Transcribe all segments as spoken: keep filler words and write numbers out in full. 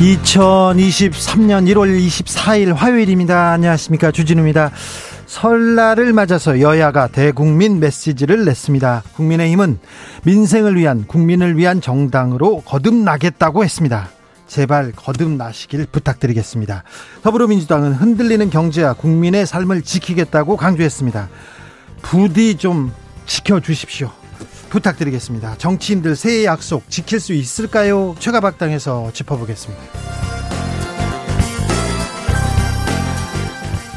이천이십삼년 일월 이십사일 화요일입니다. 안녕하십니까, 주진우입니다. 설날을 맞아서 여야가 대국민 메시지를 냈습니다. 국민의힘은 민생을 위한, 국민을 위한 정당으로 거듭나겠다고 했습니다. 제발 거듭나시길 부탁드리겠습니다. 더불어민주당은 흔들리는 경제와 국민의 삶을 지키겠다고 강조했습니다. 부디 좀 지켜주십시오. 부탁드리겠습니다. 정치인들 새해 약속 지킬 수 있을까요? 최가박당에서 짚어보겠습니다.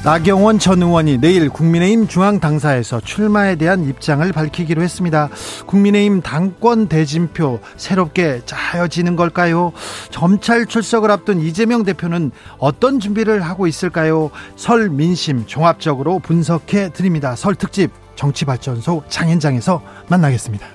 나경원 전 의원이 내일 국민의힘 중앙당사에서 출마에 대한 입장을 밝히기로 했습니다. 국민의힘 당권 대진표 새롭게 짜여지는 걸까요? 점찰 출석을 앞둔 이재명 대표는 어떤 준비를 하고 있을까요? 설 민심 종합적으로 분석해 드립니다. 설 특집 정치발전소 장현장에서 만나겠습니다.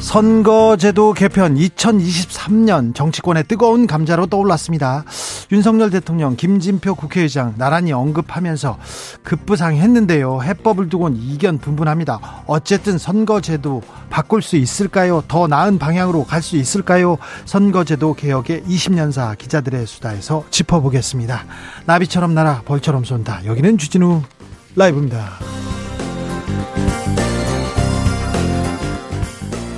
선거제도 개편 이천이십삼년 정치권의 뜨거운 감자로 떠올랐습니다. 윤석열 대통령, 김진표 국회의장 나란히 언급하면서 급부상했는데요. 해법을 두고는 이견 분분합니다. 어쨌든 선거제도 바꿀 수 있을까요? 더 나은 방향으로 갈 수 있을까요? 선거제도 개혁의 이십년사 기자들의 수다에서 짚어보겠습니다. 나비처럼 날아 벌처럼 쏜다. 여기는 주진우 라이브입니다.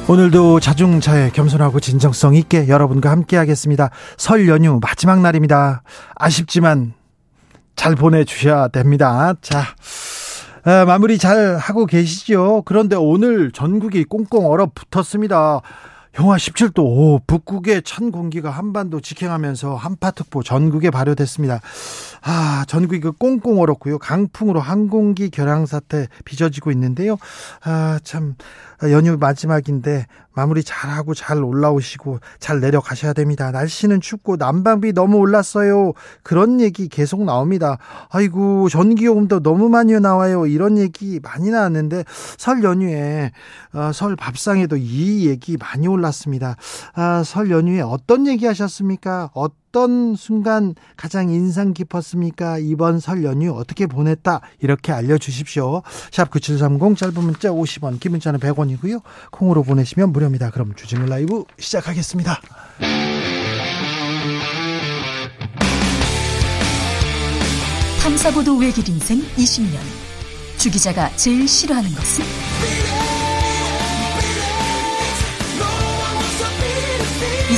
오늘도 자중차에 겸손하고 진정성 있게 여러분과 함께하겠습니다. 설 연휴 마지막 날입니다. 아쉽지만 잘 보내주셔야 됩니다. 자, 아, 마무리 잘 하고 계시죠? 그런데 오늘 전국이 꽁꽁 얼어붙었습니다. 영하 십칠도, 오, 북극의 찬 공기가 한반도 직행하면서 한파특보 전국에 발효됐습니다. 아, 전국이 그 꽁꽁 얼었고요. 강풍으로 항공기 결항사태 빚어지고 있는데요. 아, 참, 연휴 마지막인데 마무리 잘하고 잘 올라오시고 잘 내려가셔야 됩니다. 날씨는 춥고 난방비 너무 올랐어요. 그런 얘기 계속 나옵니다. 아이고, 전기요금도 너무 많이 나와요. 이런 얘기 많이 나왔는데 설 연휴에, 어, 설 밥상에도 이 얘기 많이 올랐어요. 올랐습니다. 아, 설 연휴에 어떤 얘기 하셨습니까? 어떤 순간 가장 인상 깊었습니까? 이번 설 연휴 어떻게 보냈다? 이렇게 알려주십시오. 샵 구칠삼공, 짧은 문자 오십원, 긴 문자는 백원이고요. 콩으로 보내시면 무료입니다. 그럼 주진우 라이브 시작하겠습니다. 탐사보도 외길 인생 이십년. 주 기자가 제일 싫어하는 것은? 이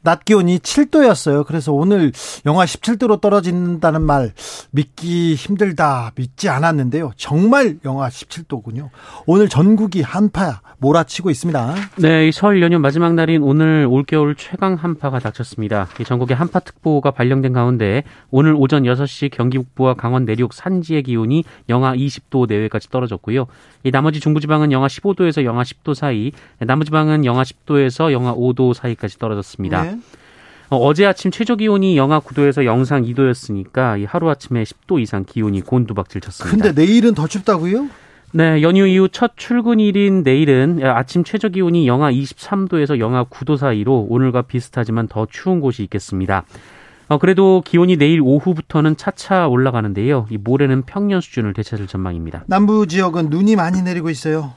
낮 기온이 칠도였어요. 그래서 오늘 영하 십칠도로 떨어진다는 말 믿기 힘들다, 믿지 않았는데요. 정말 영하 십칠도군요. 오늘 전국이 한파 몰아치고 있습니다. 네, 이 설 연휴 마지막 날인 오늘 올겨울 최강 한파가 닥쳤습니다. 이 전국에 한파특보가 발령된 가운데 오늘 오전 여섯시 경기 북부와 강원 내륙 산지의 기온이 영하 이십도 내외까지 떨어졌고요. 이 나머지 중부지방은 영하 십오도에서 영하 십도 사이, 남부지방은 영하 십도에서 영하 오도 사이까지 떨어졌습니다. 네. 어제 아침 최저기온이 영하 구도에서 영상 이도였으니까 하루아침에 십도 이상 기온이 곤두박질 쳤습니다. 근데 내일은 더 춥다고요? 네, 연휴 이후 첫 출근일인 내일은 아침 최저기온이 영하 이십삼도에서 영하 구도 사이로 오늘과 비슷하지만 더 추운 곳이 있겠습니다. 어, 그래도 기온이 내일 오후부터는 차차 올라가는데요. 이 모레는 평년 수준을 되찾을 전망입니다. 남부 지역은 눈이 많이 내리고 있어요.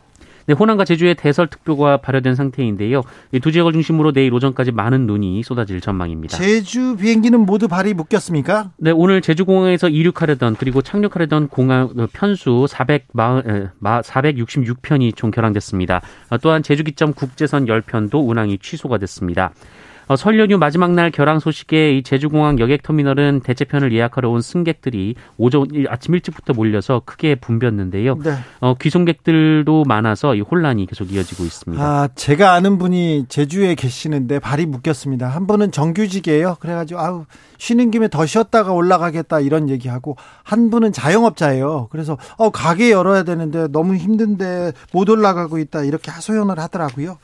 네, 호남과 제주에 대설특보가 발효된 상태인데요. 이 두 지역을 중심으로 내일 오전까지 많은 눈이 쏟아질 전망입니다. 제주 비행기는 모두 발이 묶였습니까? 네, 오늘 제주공항에서 이륙하려던 그리고 착륙하려던 공항 편수 사백육십육 편이 총 결항됐습니다. 또한 제주기점 국제선 십 편도 운항이 취소가 됐습니다. 설 연휴 마지막 날 결항 소식에 이 제주공항 여객터미널은 대체편을 예약하러 온 승객들이 오전 아침 일찍부터 몰려서 크게 붐볐는데요. 네. 어, 귀송객들도 많아서 이 혼란이 계속 이어지고 있습니다. 아, 제가 아는 분이 제주에 계시는데 발이 묶였습니다. 한 분은 정규직이에요. 그래가지고 아우 쉬는 김에 더 쉬었다가 올라가겠다 이런 얘기하고, 한 분은 자영업자예요. 그래서 어, 가게 열어야 되는데 너무 힘든데 못 올라가고 있다 이렇게 하소연을 하더라고요.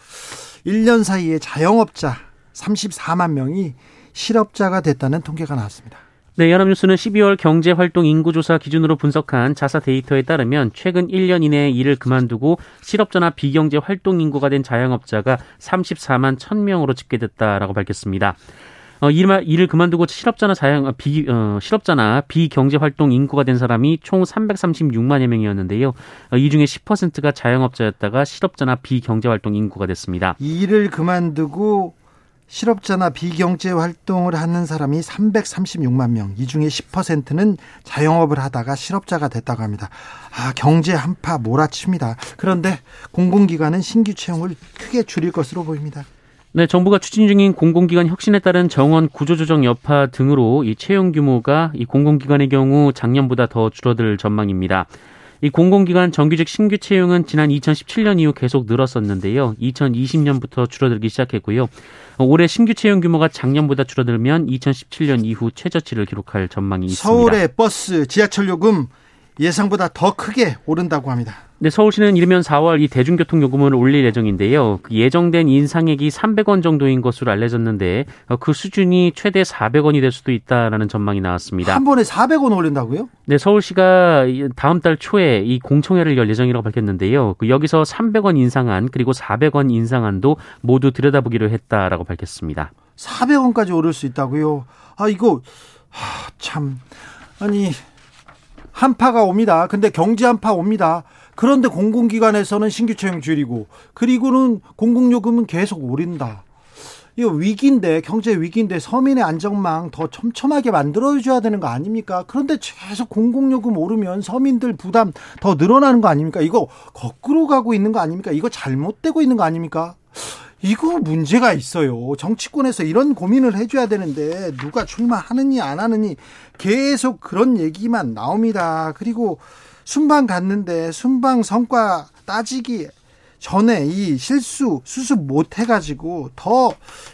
일 년 사이에 자영업자 삼십사만 명이 실업자가 됐다는 통계가 나왔습니다. 네, 연합뉴스는 십이월 경제활동 인구조사 기준으로 분석한 자사 데이터에 따르면 최근 일 년 이내에 일을 그만두고 실업자나 비경제활동 인구가 된 자영업자가 삼십사만 천 명으로 집계됐다라고 밝혔습니다. 어, 일, 일을 그만두고 실업자나 자영, 비, 어, 실업자나 비경제활동 인구가 된 사람이 총 삼백삼십육만여 명이었는데요. 어, 이 중에 십 퍼센트가 자영업자였다가 실업자나 비경제활동 인구가 됐습니다. 일을 그만두고 실업자나 비경제 활동을 하는 사람이 삼백삼십육만 명, 이 중에 십 퍼센트는 자영업을 하다가 실업자가 됐다고 합니다. 아, 경제 한파 몰아칩니다. 그런데 공공기관은 신규 채용을 크게 줄일 것으로 보입니다. 네, 정부가 추진 중인 공공기관 혁신에 따른 정원 구조조정 여파 등으로 이 채용 규모가 이 공공기관의 경우 작년보다 더 줄어들 전망입니다. 이 공공기관 정규직 신규 채용은 지난 이천십칠 년 이후 계속 늘었었는데요. 이천이십 년부터 줄어들기 시작했고요. 올해 신규 채용 규모가 작년보다 줄어들면 이천십칠 년 이후 최저치를 기록할 전망이 서울의 있습니다. 서울의 버스, 지하철 요금 예상보다 더 크게 오른다고 합니다. 네, 서울시는 이르면 사월 이 대중교통 요금을 올릴 예정인데요. 예정된 인상액이 삼백 원 정도인 것으로 알려졌는데 그 수준이 최대 사백 원이 될 수도 있다라는 전망이 나왔습니다. 한 번에 사백 원 올린다고요? 네, 서울시가 다음 달 초에 이 공청회를 열 예정이라고 밝혔는데요. 여기서 삼백 원 인상안 그리고 사백 원 인상안도 모두 들여다보기로 했다라고 밝혔습니다. 사백 원까지 오를 수 있다고요? 아, 이거 하, 참 아니 한파가 옵니다. 근데 경제 한파 옵니다. 그런데 공공기관에서는 신규 채용 줄이고, 그리고는 공공요금은 계속 오른다. 이거 위기인데, 경제 위기인데 서민의 안정망 더 촘촘하게 만들어줘야 되는 거 아닙니까? 그런데 계속 공공요금 오르면 서민들 부담 더 늘어나는 거 아닙니까? 이거 거꾸로 가고 있는 거 아닙니까? 이거 잘못되고 있는 거 아닙니까? 이거 문제가 있어요. 정치권에서 이런 고민을 해줘야 되는데 누가 출마하느니 안 하느니 계속 그런 얘기만 나옵니다. 그리고 순방 갔는데 순방 성과 따지기 전에 이 실수 수습 못 해가지고 더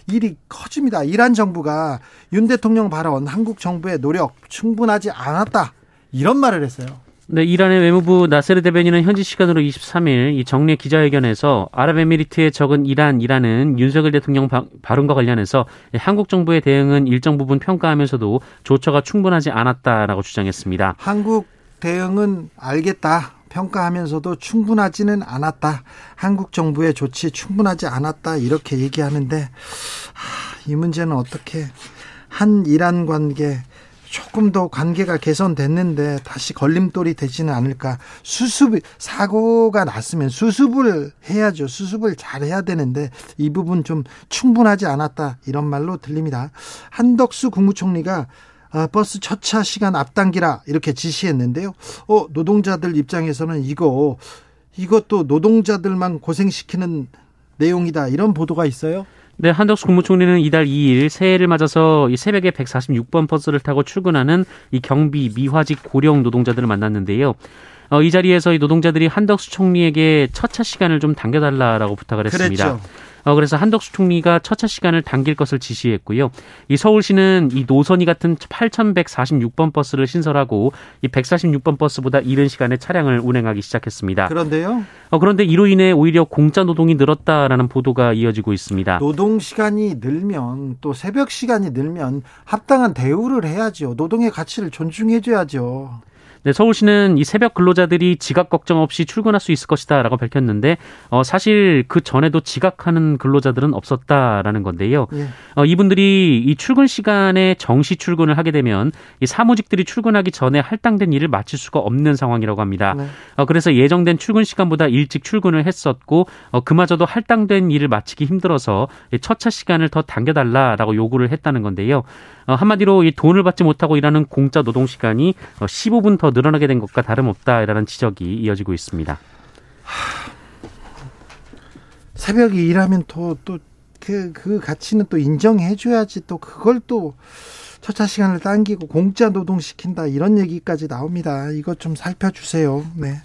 일이 커집니다. 이란 정부가 윤 대통령 발언, 한국 정부의 노력 충분하지 않았다 이런 말을 했어요. 네, 이란의 외무부 나세르 대변인은 현지 시간으로 이십삼일 이 정례 기자회견에서 아랍에미리트에 적은 이란이라는 윤석열 대통령 발언과 관련해서 한국 정부의 대응은 일정 부분 평가하면서도 조처가 충분하지 않았다라고 주장했습니다. 한국 대응은 알겠다. 평가하면서도 충분하지는 않았다. 한국 정부의 조치 충분하지 않았다. 이렇게 얘기하는데 이 문제는 어떻게 한 이란 관계 조금 더 관계가 개선됐는데 다시 걸림돌이 되지는 않을까. 수습, 사고가 났으면 수습을 해야죠. 수습을 잘해야 되는데 이 부분 좀 충분하지 않았다. 이런 말로 들립니다. 한덕수 국무총리가 버스 첫차 시간 앞당기라 이렇게 지시했는데요. 어, 노동자들 입장에서는 이거, 이것도 노동자들만 고생시키는 내용이다. 이런 보도가 있어요. 네, 한덕수 국무총리는 이달 이일 새해를 맞아서 이 새벽에 백사십육 번 버스를 타고 출근하는 이 경비, 미화직, 고령 노동자들을 만났는데요. 어, 이 자리에서 이 노동자들이 한덕수 총리에게 첫차 시간을 좀 당겨달라라고 부탁을 했습니다. 그랬죠. 어, 그래서 한덕수 총리가 첫차 시간을 당길 것을 지시했고요. 이 서울시는 이 노선이 같은 팔천백사십육 번 버스를 신설하고 이 백사십육 번 버스보다 이른 시간에 차량을 운행하기 시작했습니다. 그런데요? 어, 그런데 이로 인해 오히려 공짜 노동이 늘었다라는 보도가 이어지고 있습니다. 노동 시간이 늘면 또 새벽 시간이 늘면 합당한 대우를 해야죠. 노동의 가치를 존중해줘야죠. 네, 서울시는 이 새벽 근로자들이 지각 걱정 없이 출근할 수 있을 것이다라고 밝혔는데 어, 사실 그 전에도 지각하는 근로자들은 없었다라는 건데요. 예. 어, 이분들이 이 출근 시간에 정시 출근을 하게 되면 이 사무직들이 출근하기 전에 할당된 일을 마칠 수가 없는 상황이라고 합니다. 네. 어, 그래서 예정된 출근 시간보다 일찍 출근을 했었고 어, 그마저도 할당된 일을 마치기 힘들어서 첫차 시간을 더 당겨달라라고 요구를 했다는 건데요. 어, 한마디로 이 돈을 받지 못하고 일하는 공짜 노동시간이 어, 십오 분 더 늘어나게 된 것과 다름없다라는 지적이 이어지고 있습니다. 하... 새벽에 일하면 또, 또 그, 그 가치는 또 인정해줘야지 또 그걸 또 첫차 시간을 당기고 공짜 노동시킨다 이런 얘기까지 나옵니다. 이것 좀 살펴주세요. 네.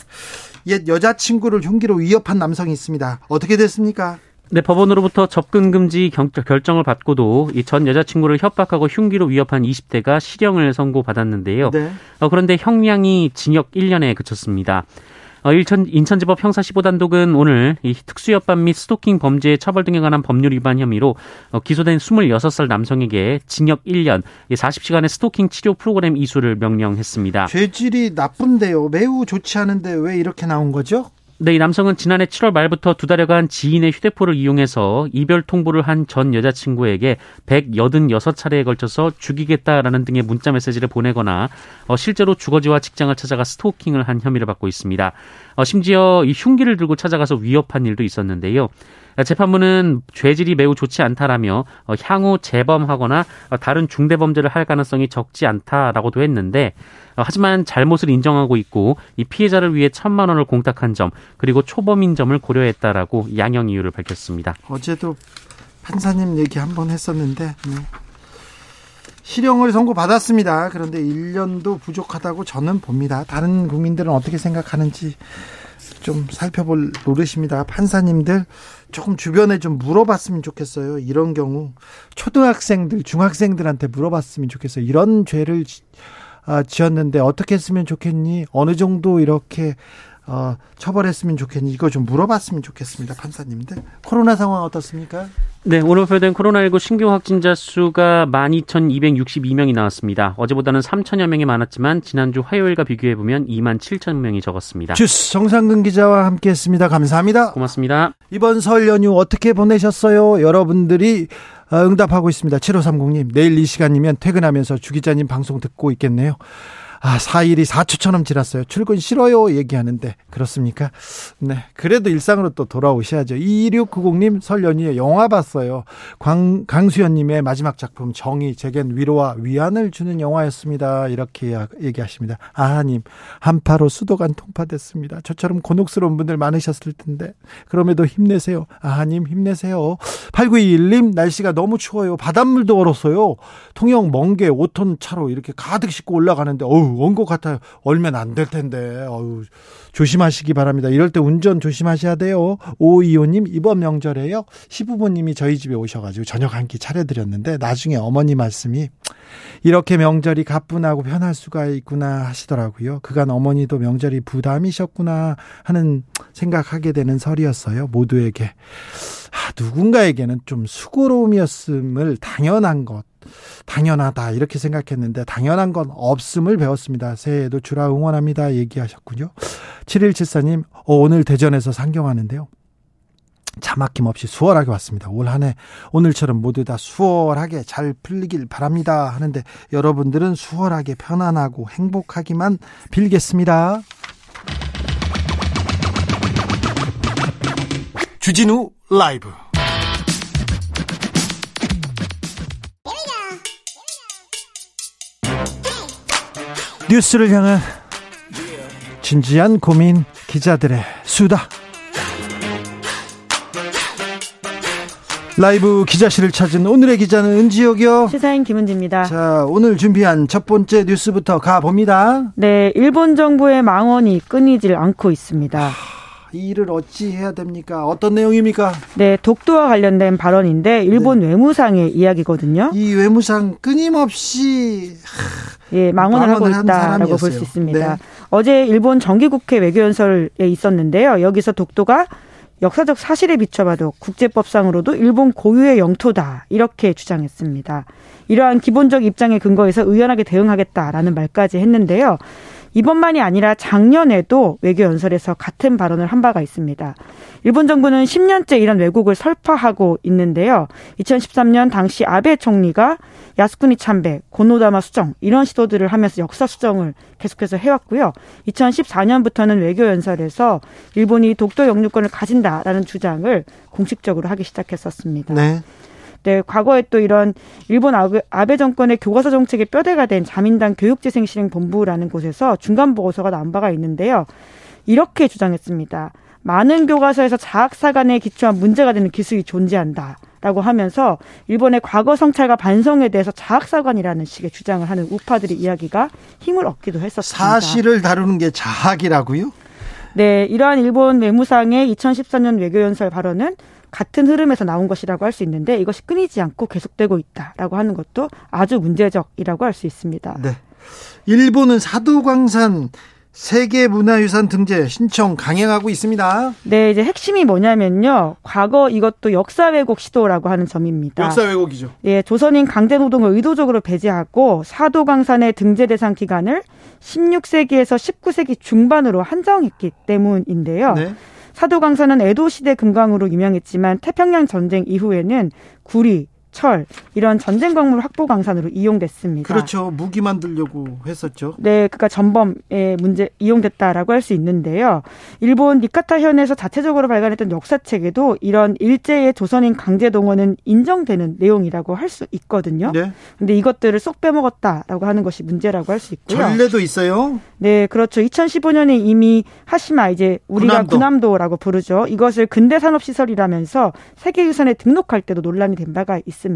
옛 여자친구를 흉기로 위협한 남성이 있습니다. 어떻게 됐습니까? 네, 법원으로부터 접근 금지 결정을 받고도 이 전 여자친구를 협박하고 흉기로 위협한 이십 대가 실형을 선고받았는데요. 네. 어, 그런데 형량이 징역 일 년에 그쳤습니다. 어, 인천지법 형사 십오 단독은 오늘 이 특수협박 및 스토킹 범죄 처벌 등에 관한 법률 위반 혐의로 어, 기소된 스물여섯 살 남성에게 징역 일 년, 사십 시간의 스토킹 치료 프로그램 이수를 명령했습니다. 죄질이 나쁜데요. 매우 좋지 않은데 왜 이렇게 나온 거죠? 네, 이 남성은 지난해 칠월 말부터 두 달여간 지인의 휴대폰을 이용해서 이별 통보를 한 전 여자친구에게 백팔십육 차례에 걸쳐서 죽이겠다라는 등의 문자 메시지를 보내거나 어, 실제로 주거지와 직장을 찾아가 스토킹을 한 혐의를 받고 있습니다. 어, 심지어 이 흉기를 들고 찾아가서 위협한 일도 있었는데요. 재판부는 죄질이 매우 좋지 않다라며 향후 재범하거나 다른 중대범죄를 할 가능성이 적지 않다라고도 했는데 하지만 잘못을 인정하고 있고 이 피해자를 위해 천만 원을 공탁한 점 그리고 초범인 점을 고려했다라고 양형 이유를 밝혔습니다. 어제도 판사님 얘기 한번 했었는데 네. 실형을 선고받았습니다. 그런데 일 년도 부족하다고 저는 봅니다. 다른 국민들은 어떻게 생각하는지 좀 살펴볼 노릇입니다. 판사님들 조금 주변에 좀 물어봤으면 좋겠어요. 이런 경우 초등학생들, 중학생들한테 물어봤으면 좋겠어요. 이런 죄를 지, 아, 지었는데 어떻게 했으면 좋겠니? 어느 정도 이렇게 어, 처벌했으면 좋겠니? 이거 좀 물어봤으면 좋겠습니다. 판사님들. 코로나 상황 어떻습니까? 네, 오늘 발표된 코로나십구 신규 확진자 수가 만 이천이백육십이 명이 나왔습니다. 어제보다는 삼천여 명이 많았지만 지난주 화요일과 비교해보면 이만 칠천 명이 적었습니다. 주스 정상근 기자와 함께했습니다. 감사합니다. 고맙습니다. 이번 설 연휴 어떻게 보내셨어요? 여러분들이 응답하고 있습니다. 칠오삼공님 내일 이 시간이면 퇴근하면서 주 기자님 방송 듣고 있겠네요. 아, 사 일이 사 초처럼 지났어요. 출근 싫어요 얘기하는데 그렇습니까? 네, 그래도 일상으로 또 돌아오셔야죠. 이육구공님 설 연휴에 영화 봤어요. 광, 강수연님의 마지막 작품 정의, 제겐 위로와 위안을 주는 영화였습니다. 이렇게 얘기하십니다. 아하님, 한파로 수도관 통파됐습니다. 저처럼 곤혹스러운 분들 많으셨을 텐데 그럼에도 힘내세요. 아하님 힘내세요. 팔구이일님 날씨가 너무 추워요. 바닷물도 얼었어요. 통영 멍게 오 톤 차로 이렇게 가득 싣고 올라가는데 어우 원고 같아요. 얼면 안 될 텐데. 어우, 조심하시기 바랍니다. 이럴 때 운전 조심하셔야 돼요. 오이오님 이번 명절에요. 시부모님이 저희 집에 오셔가지고 저녁 한 끼 차려드렸는데 나중에 어머니 말씀이 이렇게 명절이 가뿐하고 편할 수가 있구나 하시더라고요. 그간 어머니도 명절이 부담이셨구나 하는 생각하게 되는 설이었어요. 모두에게. 아, 누군가에게는 좀 수고로움이었음을 당연한 것. 당연하다 이렇게 생각했는데 당연한 건 없음을 배웠습니다. 새해에도 주라 응원합니다 얘기하셨군요. 칠일칠사님 어, 오늘 대전에서 상경하는데요 자막힘 없이 수월하게 왔습니다. 올 한해 오늘처럼 모두 다 수월하게 잘 풀리길 바랍니다 하는데 여러분들은 수월하게 편안하고 행복하기만 빌겠습니다. 주진우 라이브 뉴스를 향한 진지한 고민 기자들의 수다 라이브 기자실을 찾은 오늘의 기자는 은지혁이요. 시사인 김은지입니다. 자, 오늘 준비한 첫 번째 뉴스부터 가봅니다. 네, 일본 정부의 망언이 끊이질 않고 있습니다. 이 일을 어찌 해야 됩니까? 어떤 내용입니까? 네, 독도와 관련된 발언인데 일본 네. 외무상의 이야기거든요. 이 외무상 끊임없이 예, 망언을 하고 있다라고 볼 수 있습니다. 네. 어제 일본 정기국회 외교연설에 있었는데요. 여기서 독도가 역사적 사실에 비춰봐도 국제법상으로도 일본 고유의 영토다 이렇게 주장했습니다. 이러한 기본적 입장에 근거해서 의연하게 대응하겠다라는 말까지 했는데요. 이번만이 아니라 작년에도 외교연설에서 같은 발언을 한 바가 있습니다. 일본 정부는 십 년째 이런 왜곡을 설파하고 있는데요. 이천십삼 년 당시 아베 총리가 야스쿠니 참배, 고노다마 수정 이런 시도들을 하면서 역사 수정을 계속해서 해왔고요. 이천십사 년부터는 외교연설에서 일본이 독도 영유권을 가진다라는 주장을 공식적으로 하기 시작했었습니다. 네. 네, 과거에 또 이런 일본 아베 정권의 교과서 정책의 뼈대가 된 자민당 교육재생실행본부라는 곳에서 중간보고서가 나온 바가 있는데요. 이렇게 주장했습니다. 많은 교과서에서 자학사관에 기초한 문제가 되는 기술이 존재한다라고 하면서 일본의 과거 성찰과 반성에 대해서 자학사관이라는 식의 주장을 하는 우파들의 이야기가 힘을 얻기도 했었습니다. 사실을 다루는 게 자학이라고요? 네, 이러한 일본 외무상의 이천십사 년 외교연설 발언은 같은 흐름에서 나온 것이라고 할 수 있는데 이것이 끊이지 않고 계속되고 있다라고 하는 것도 아주 문제적이라고 할 수 있습니다. 네, 일본은 사도광산 세계문화유산 등재 신청 강행하고 있습니다. 네, 이제 핵심이 뭐냐면요. 과거 이것도 역사 왜곡 시도라고 하는 점입니다. 역사 왜곡이죠. 예, 조선인 강제노동을 의도적으로 배제하고 사도광산의 등재 대상 기간을 십육 세기에서 십구 세기 중반으로 한정했기 때문인데요. 네. 사도광산은 에도시대 금광으로 유명했지만 태평양 전쟁 이후에는 구리, 철 이런 전쟁 광물 확보 광산으로 이용됐습니다. 그렇죠. 무기 만들려고 했었죠. 네, 그러니까 전범의 문제 이용됐다라고 할 수 있는데요. 일본 니카타현에서 자체적으로 발간했던 역사책에도 이런 일제의 조선인 강제 동원은 인정되는 내용이라고 할 수 있거든요. 네. 근데 이것들을 쏙 빼먹었다라고 하는 것이 문제라고 할 수 있고요. 전례도 있어요. 네, 그렇죠. 이천십오 년에 이미 하시마, 이제 우리가 군함도. 군함도라고 부르죠. 이것을 근대 산업시설이라면서 세계유산에 등록할 때도 논란이 된 바가 있습니다.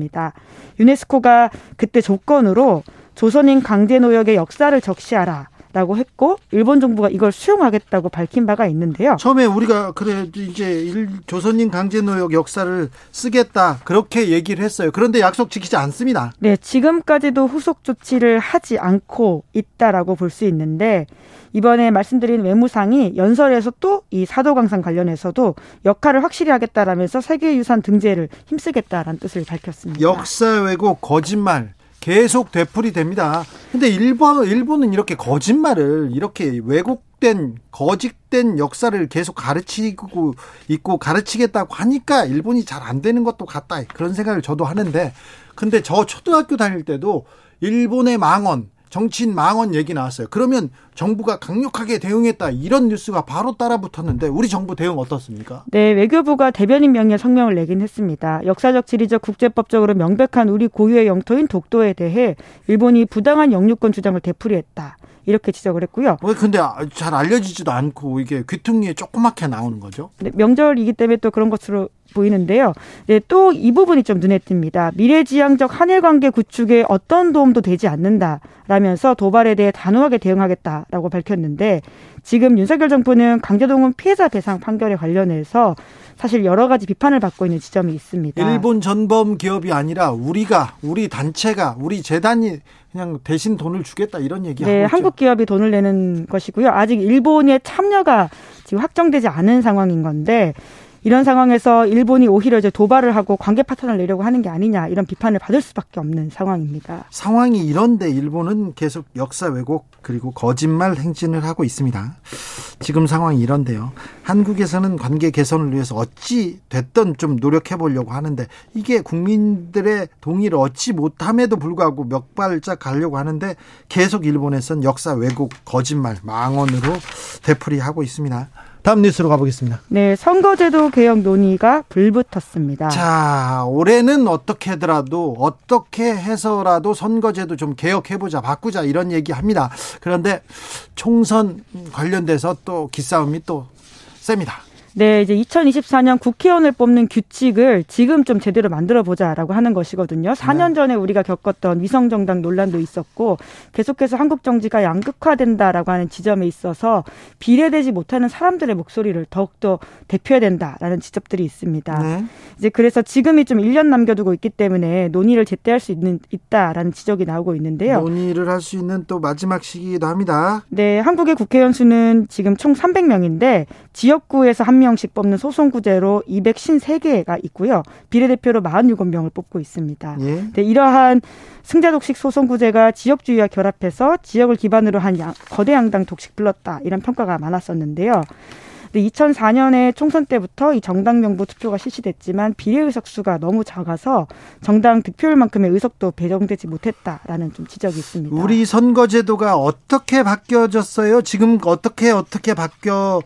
유네스코가 그때 조건으로 조선인 강제노역의 역사를 적시하라 라고 했고 일본 정부가 이걸 수용하겠다고 밝힌 바가 있는데요. 처음에 우리가 그래 이제 조선인 강제노역 역사를 쓰겠다 그렇게 얘기를 했어요. 그런데 약속 지키지 않습니다. 네, 지금까지도 후속 조치를 하지 않고 있다라고 볼 수 있는데 이번에 말씀드린 외무상이 연설에서 또 이 사도광산 관련해서도 역할을 확실히 하겠다라면서 세계유산 등재를 힘쓰겠다라는 뜻을 밝혔습니다. 역사 왜곡, 거짓말 계속 되풀이됩니다. 근데 일본, 일본은 이렇게 거짓말을, 이렇게 왜곡된, 거짓된 역사를 계속 가르치고 있고 가르치겠다고 하니까 일본이 잘 안 되는 것도 같다. 그런 생각을 저도 하는데, 근데 저 초등학교 다닐 때도 일본의 망언, 정치인 망언 얘기 나왔어요. 그러면 정부가 강력하게 대응했다. 이런 뉴스가 바로 따라붙었는데 우리 정부 대응 어떻습니까? 네, 외교부가 대변인 명의의 성명을 내긴 했습니다. 역사적, 지리적, 국제법적으로 명백한 우리 고유의 영토인 독도에 대해 일본이 부당한 영유권 주장을 되풀이했다. 이렇게 지적을 했고요. 왜 근데 잘 알려지지도 않고 이게 귀퉁이에 조그맣게 나오는 거죠? 네, 명절이기 때문에 또 그런 것으로 보이는데요. 네, 또 이 부분이 좀 눈에 띕니다. 미래지향적 한일관계 구축에 어떤 도움도 되지 않는다라면서 도발에 대해 단호하게 대응하겠다라고 밝혔는데 지금 윤석열 정부는 강제동원 피해자 배상 판결에 관련해서 사실 여러 가지 비판을 받고 있는 지점이 있습니다. 일본 전범 기업이 아니라 우리가, 우리 단체가, 우리 재단이 그냥 대신 돈을 주겠다 이런 얘기하고 네, 있죠. 한국 기업이 돈을 내는 것이고요. 아직 일본의 참여가 지금 확정되지 않은 상황인 건데 이런 상황에서 일본이 오히려 이제 도발을 하고 관계 파탄을 내려고 하는 게 아니냐 이런 비판을 받을 수밖에 없는 상황입니다. 상황이 이런데 일본은 계속 역사 왜곡 그리고 거짓말 행진을 하고 있습니다. 지금 상황이 이런데요. 한국에서는 관계 개선을 위해서 어찌 됐든 좀 노력해 보려고 하는데 이게 국민들의 동의를 얻지 못함에도 불구하고 몇 발짝 가려고 하는데 계속 일본에서는 역사 왜곡 거짓말 망언으로 되풀이하고 있습니다. 다음 뉴스로 가보겠습니다. 네, 선거제도 개혁 논의가 불붙었습니다. 자, 올해는 어떻게 하더라도 어떻게 해서라도 선거제도 좀 개혁해보자, 바꾸자 이런 얘기합니다. 그런데 총선 관련돼서 또 기싸움이 또 셉니다. 네, 이제 이천이십사 년 국회의원을 뽑는 규칙을 지금 좀 제대로 만들어보자라고 하는 것이거든요. 사 년 전에 우리가 겪었던 위성정당 논란도 있었고 계속해서 한국 정치가 양극화된다라고 하는 지점에 있어서 비례되지 못하는 사람들의 목소리를 더욱더 대표해야 된다라는 지적들이 있습니다. 네. 이제 그래서 지금이 좀 일 년 남겨두고 있기 때문에 논의를 제때 할 수 있는, 있다라는 지적이 나오고 있는데요. 논의를 할 수 있는 또 마지막 시기이기도 합니다. 네, 한국의 국회의원 수는 지금 총 삼백 명인데 지역구에서 한 오십 명씩 뽑는 소선구제로 이백오십삼 개가 있고요. 비례대표로 사십칠 명을 뽑고 있습니다. 예. 근데 이러한 승자독식 소선구제가 지역주의와 결합해서 지역을 기반으로 한 양, 거대 양당 독식 불렀다. 이런 평가가 많았었는데요. 이천사 년에 총선 때부터 이 정당 명부 투표가 실시됐지만 비례의석 수가 너무 작아서 정당 득표율만큼의 의석도 배정되지 못했다라는 좀 지적이 있습니다. 우리 선거제도가 어떻게 바뀌어졌어요? 지금 어떻게 어떻게 바뀌어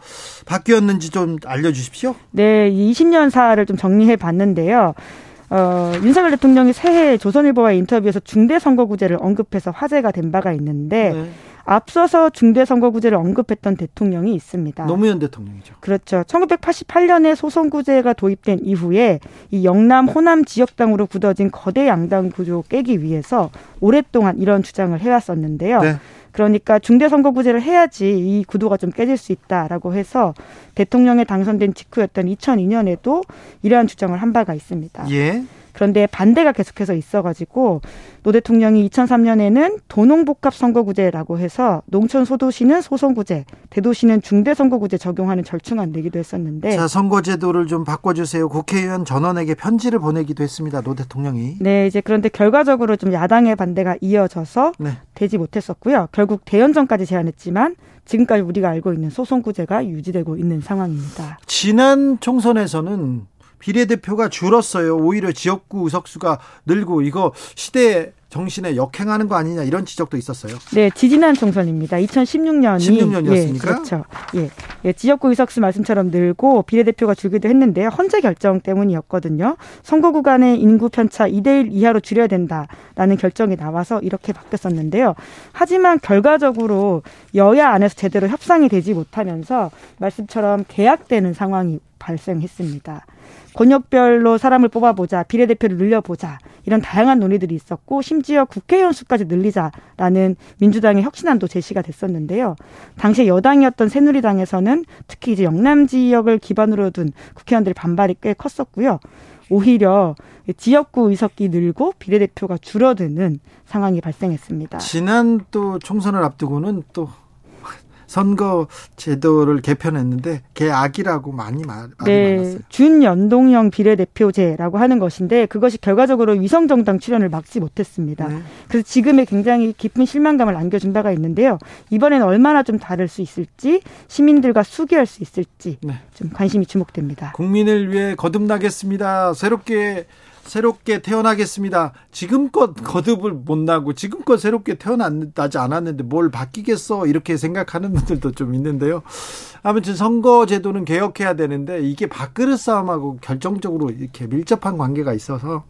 바뀌었는지 좀 알려주십시오. 네, 이 이십 년사를 좀 정리해 봤는데요. 어, 윤석열 대통령이 새해 조선일보와의 인터뷰에서 중대선거구제를 언급해서 화제가 된 바가 있는데. 네. 앞서서 중대선거구제를 언급했던 대통령이 있습니다. 노무현 대통령이죠. 그렇죠. 천구백팔십팔 년에 소선구제가 도입된 이후에 이 영남, 호남 지역당으로 굳어진 거대 양당 구조 깨기 위해서 오랫동안 이런 주장을 해왔었는데요. 네. 그러니까 중대선거구제를 해야지 이 구도가 좀 깨질 수 있다라고 해서 대통령에 당선된 직후였던 이천이 년에도 이러한 주장을 한 바가 있습니다. 예. 그런데 반대가 계속해서 있어가지고 노 대통령이 이천삼 년에는 도농복합선거구제라고 해서 농촌 소도시는 소선구제, 대도시는 중대선거구제 적용하는 절충안 내기도 했었는데. 자, 선거제도를 좀 바꿔주세요. 국회의원 전원에게 편지를 보내기도 했습니다. 노 대통령이. 네, 이제 그런데 결과적으로 좀 야당의 반대가 이어져서 네. 되지 못했었고요. 결국 대연정까지 제안했지만 지금까지 우리가 알고 있는 소선구제가 유지되고 있는 상황입니다. 지난 총선에서는 비례대표가 줄었어요. 오히려 지역구 의석수가 늘고 이거 시대 정신에 역행하는 거 아니냐 이런 지적도 있었어요. 네, 지지난 총선입니다. 이천십육 년이 십육 년이었습니까? 예, 그렇죠. 예, 예, 지역구 의석수 말씀처럼 늘고 비례대표가 줄기도 했는데요. 헌재 결정 때문이었거든요. 선거 구간의 인구 편차 이 대 일 이하로 줄여야 된다라는 결정이 나와서 이렇게 바뀌었었는데요. 하지만 결과적으로 여야 안에서 제대로 협상이 되지 못하면서 말씀처럼 계약되는 상황이 발생했습니다. 권역별로 사람을 뽑아보자, 비례대표를 늘려보자 이런 다양한 논의들이 있었고 심지어 국회의원 수까지 늘리자라는 민주당의 혁신안도 제시가 됐었는데요. 당시 여당이었던 새누리당에서는 특히 이제 영남 지역을 기반으로 둔 국회의원들의 반발이 꽤 컸었고요. 오히려 지역구 의석이 늘고 비례대표가 줄어드는 상황이 발생했습니다. 지난 또 총선을 앞두고는 또 선거 제도를 개편했는데 개악이라고 많이 말, 많이 네, 말았어요. 준연동형 비례대표제라고 하는 것인데 그것이 결과적으로 위성정당 출현을 막지 못했습니다. 네. 그래서 지금의 굉장히 깊은 실망감을 안겨준 바가 있는데요. 이번에는 얼마나 좀 다를 수 있을지 시민들과 수기할 수 있을지 네. 좀 관심이 주목됩니다. 국민을 위해 거듭나겠습니다. 새롭게 새롭게 태어나겠습니다. 지금껏 거듭을 못 나고 지금껏 새롭게 태어나지 않았는데 뭘 바뀌겠어 이렇게 생각하는 분들도 좀 있는데요. 아무튼 선거제도는 개혁해야 되는데 이게 밥그릇 싸움하고 결정적으로 이렇게 밀접한 관계가 있어서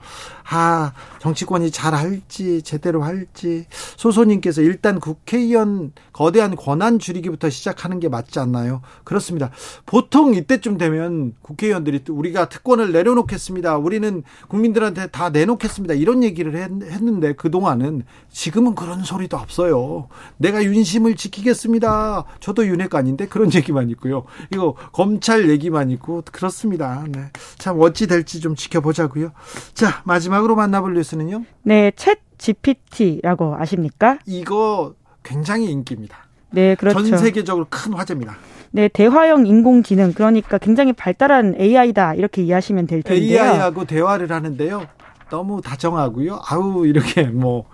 아 정치권이 잘 할지 제대로 할지 소소님께서 일단 국회의원 거대한 권한 줄이기부터 시작하는 게 맞지 않나요? 그렇습니다. 보통 이때쯤 되면 국회의원들이 우리가 특권을 내려놓겠습니다. 우리는 국민 국민들한테 다 내놓겠습니다. 이런 얘기를 했는데 그동안은 지금은 그런 소리도 없어요. 내가 윤심을 지키겠습니다. 저도 윤핵관인데 그런 얘기만 있고요. 이거 검찰 얘기만 있고 그렇습니다. 네. 참 어찌 될지 좀 지켜보자고요. 자, 마지막으로 만나볼 뉴스는요. 네, 챗지피티라고 아십니까? 이거 굉장히 인기입니다. 네, 그렇죠. 전 세계적으로 큰 화제입니다. 네, 대화형 인공지능, 그러니까 굉장히 발달한 에이아이다 이렇게 이해하시면 될 텐데요. 에이아이하고 대화를 하는데요. 너무 다정하고요. 아우 이렇게 뭐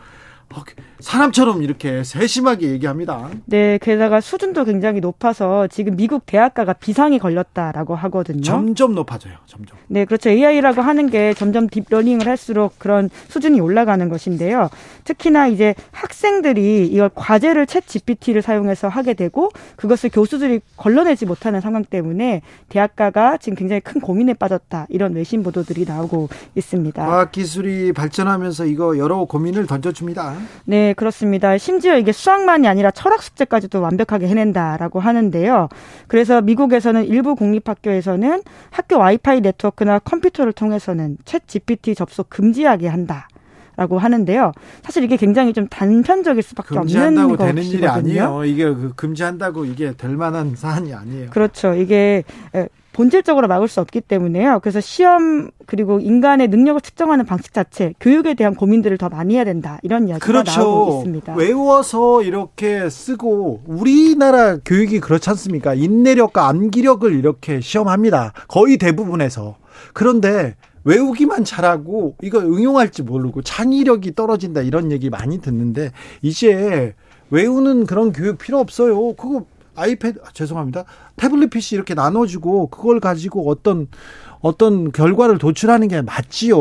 사람처럼 이렇게 세심하게 얘기합니다. 네, 게다가 수준도 굉장히 높아서 지금 미국 대학가가 비상이 걸렸다라고 하거든요. 점점 높아져요. 점점. 네, 그렇죠. 에이아이라고 하는 게 점점 딥러닝을 할수록 그런 수준이 올라가는 것인데요. 특히나 이제 학생들이 이걸 과제를 챗지피티를 사용해서 하게 되고 그것을 교수들이 걸러내지 못하는 상황 때문에 대학가가 지금 굉장히 큰 고민에 빠졌다. 이런 외신 보도들이 나오고 있습니다. 과학기술이 발전하면서 이거 여러 고민을 던져줍니다. 네, 그렇습니다. 심지어 이게 수학만이 아니라 철학 숙제까지도 완벽하게 해낸다라고 하는데요. 그래서 미국에서는 일부 공립학교에서는 학교 와이파이 네트워크나 컴퓨터를 통해서는 챗지피티 접속 금지하게 한다. 라고 하는데요. 사실 이게 굉장히 좀 단편적일 수밖에 없는 것이거든요. 금지한다고 되는 일이 아니에요. 이게 그 금지한다고 이게 될 만한 사안이 아니에요. 그렇죠. 이게 본질적으로 막을 수 없기 때문에요. 그래서 시험 그리고 인간의 능력을 측정하는 방식 자체, 교육에 대한 고민들을 더 많이 해야 된다. 이런 이야기가 그렇죠. 나오고 있습니다. 외워서 이렇게 쓰고 우리나라 교육이 그렇지 않습니까? 인내력과 암기력을 이렇게 시험합니다. 거의 대부분에서. 그런데 외우기만 잘하고 이거 응용할지 모르고 창의력이 떨어진다 이런 얘기 많이 듣는데 이제 외우는 그런 교육 필요 없어요. 그거 아이패드 아, 죄송합니다. 태블릿 피씨 이렇게 나눠주고 그걸 가지고 어떤 어떤 결과를 도출하는 게 맞지요.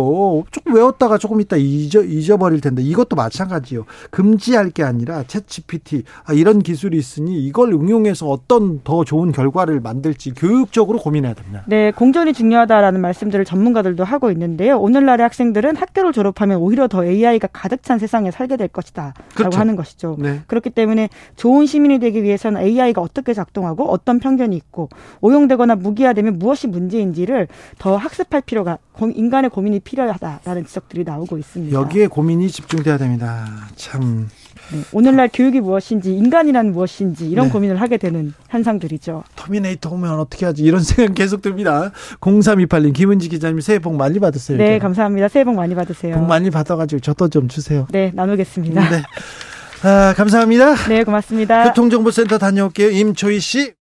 조금 외웠다가 조금 있다 잊어, 잊어버릴 텐데 이것도 마찬가지요. 금지할 게 아니라 챗지피티 아, 이런 기술이 있으니 이걸 응용해서 어떤 더 좋은 결과를 만들지 교육적으로 고민해야 됩니다. 네, 공존이 중요하다라는 말씀들을 전문가들도 하고 있는데요. 오늘날의 학생들은 학교를 졸업하면 오히려 더 에이아이가 가득 찬 세상에 살게 될 것이다 그렇죠. 라고 하는 것이죠. 네. 그렇기 때문에 좋은 시민이 되기 위해서는 에이아이가 어떻게 작동하고 어떤 편견이 있고 오용되거나 무기화되면 무엇이 문제인지를 더 학습할 필요가 인간의 고민이 필요하다라는 지적들이 나오고 있습니다. 여기에 고민이 집중돼야 됩니다. 참 네, 오늘날 아. 교육이 무엇인지 인간이란 무엇인지 이런 네. 고민을 하게 되는 현상들이죠. 터미네이터 오면 어떻게 하지 이런 생각 계속 듭니다. 공삼이팔 님 김은지 기자님 새해 복 많이 받으세요. 네 제가. 감사합니다. 새해 복 많이 받으세요. 복 많이 받아가지고 저도 좀 주세요. 네 나누겠습니다. 네. 아, 감사합니다. 네 고맙습니다. 교통정보센터 다녀올게요. 임초희 씨.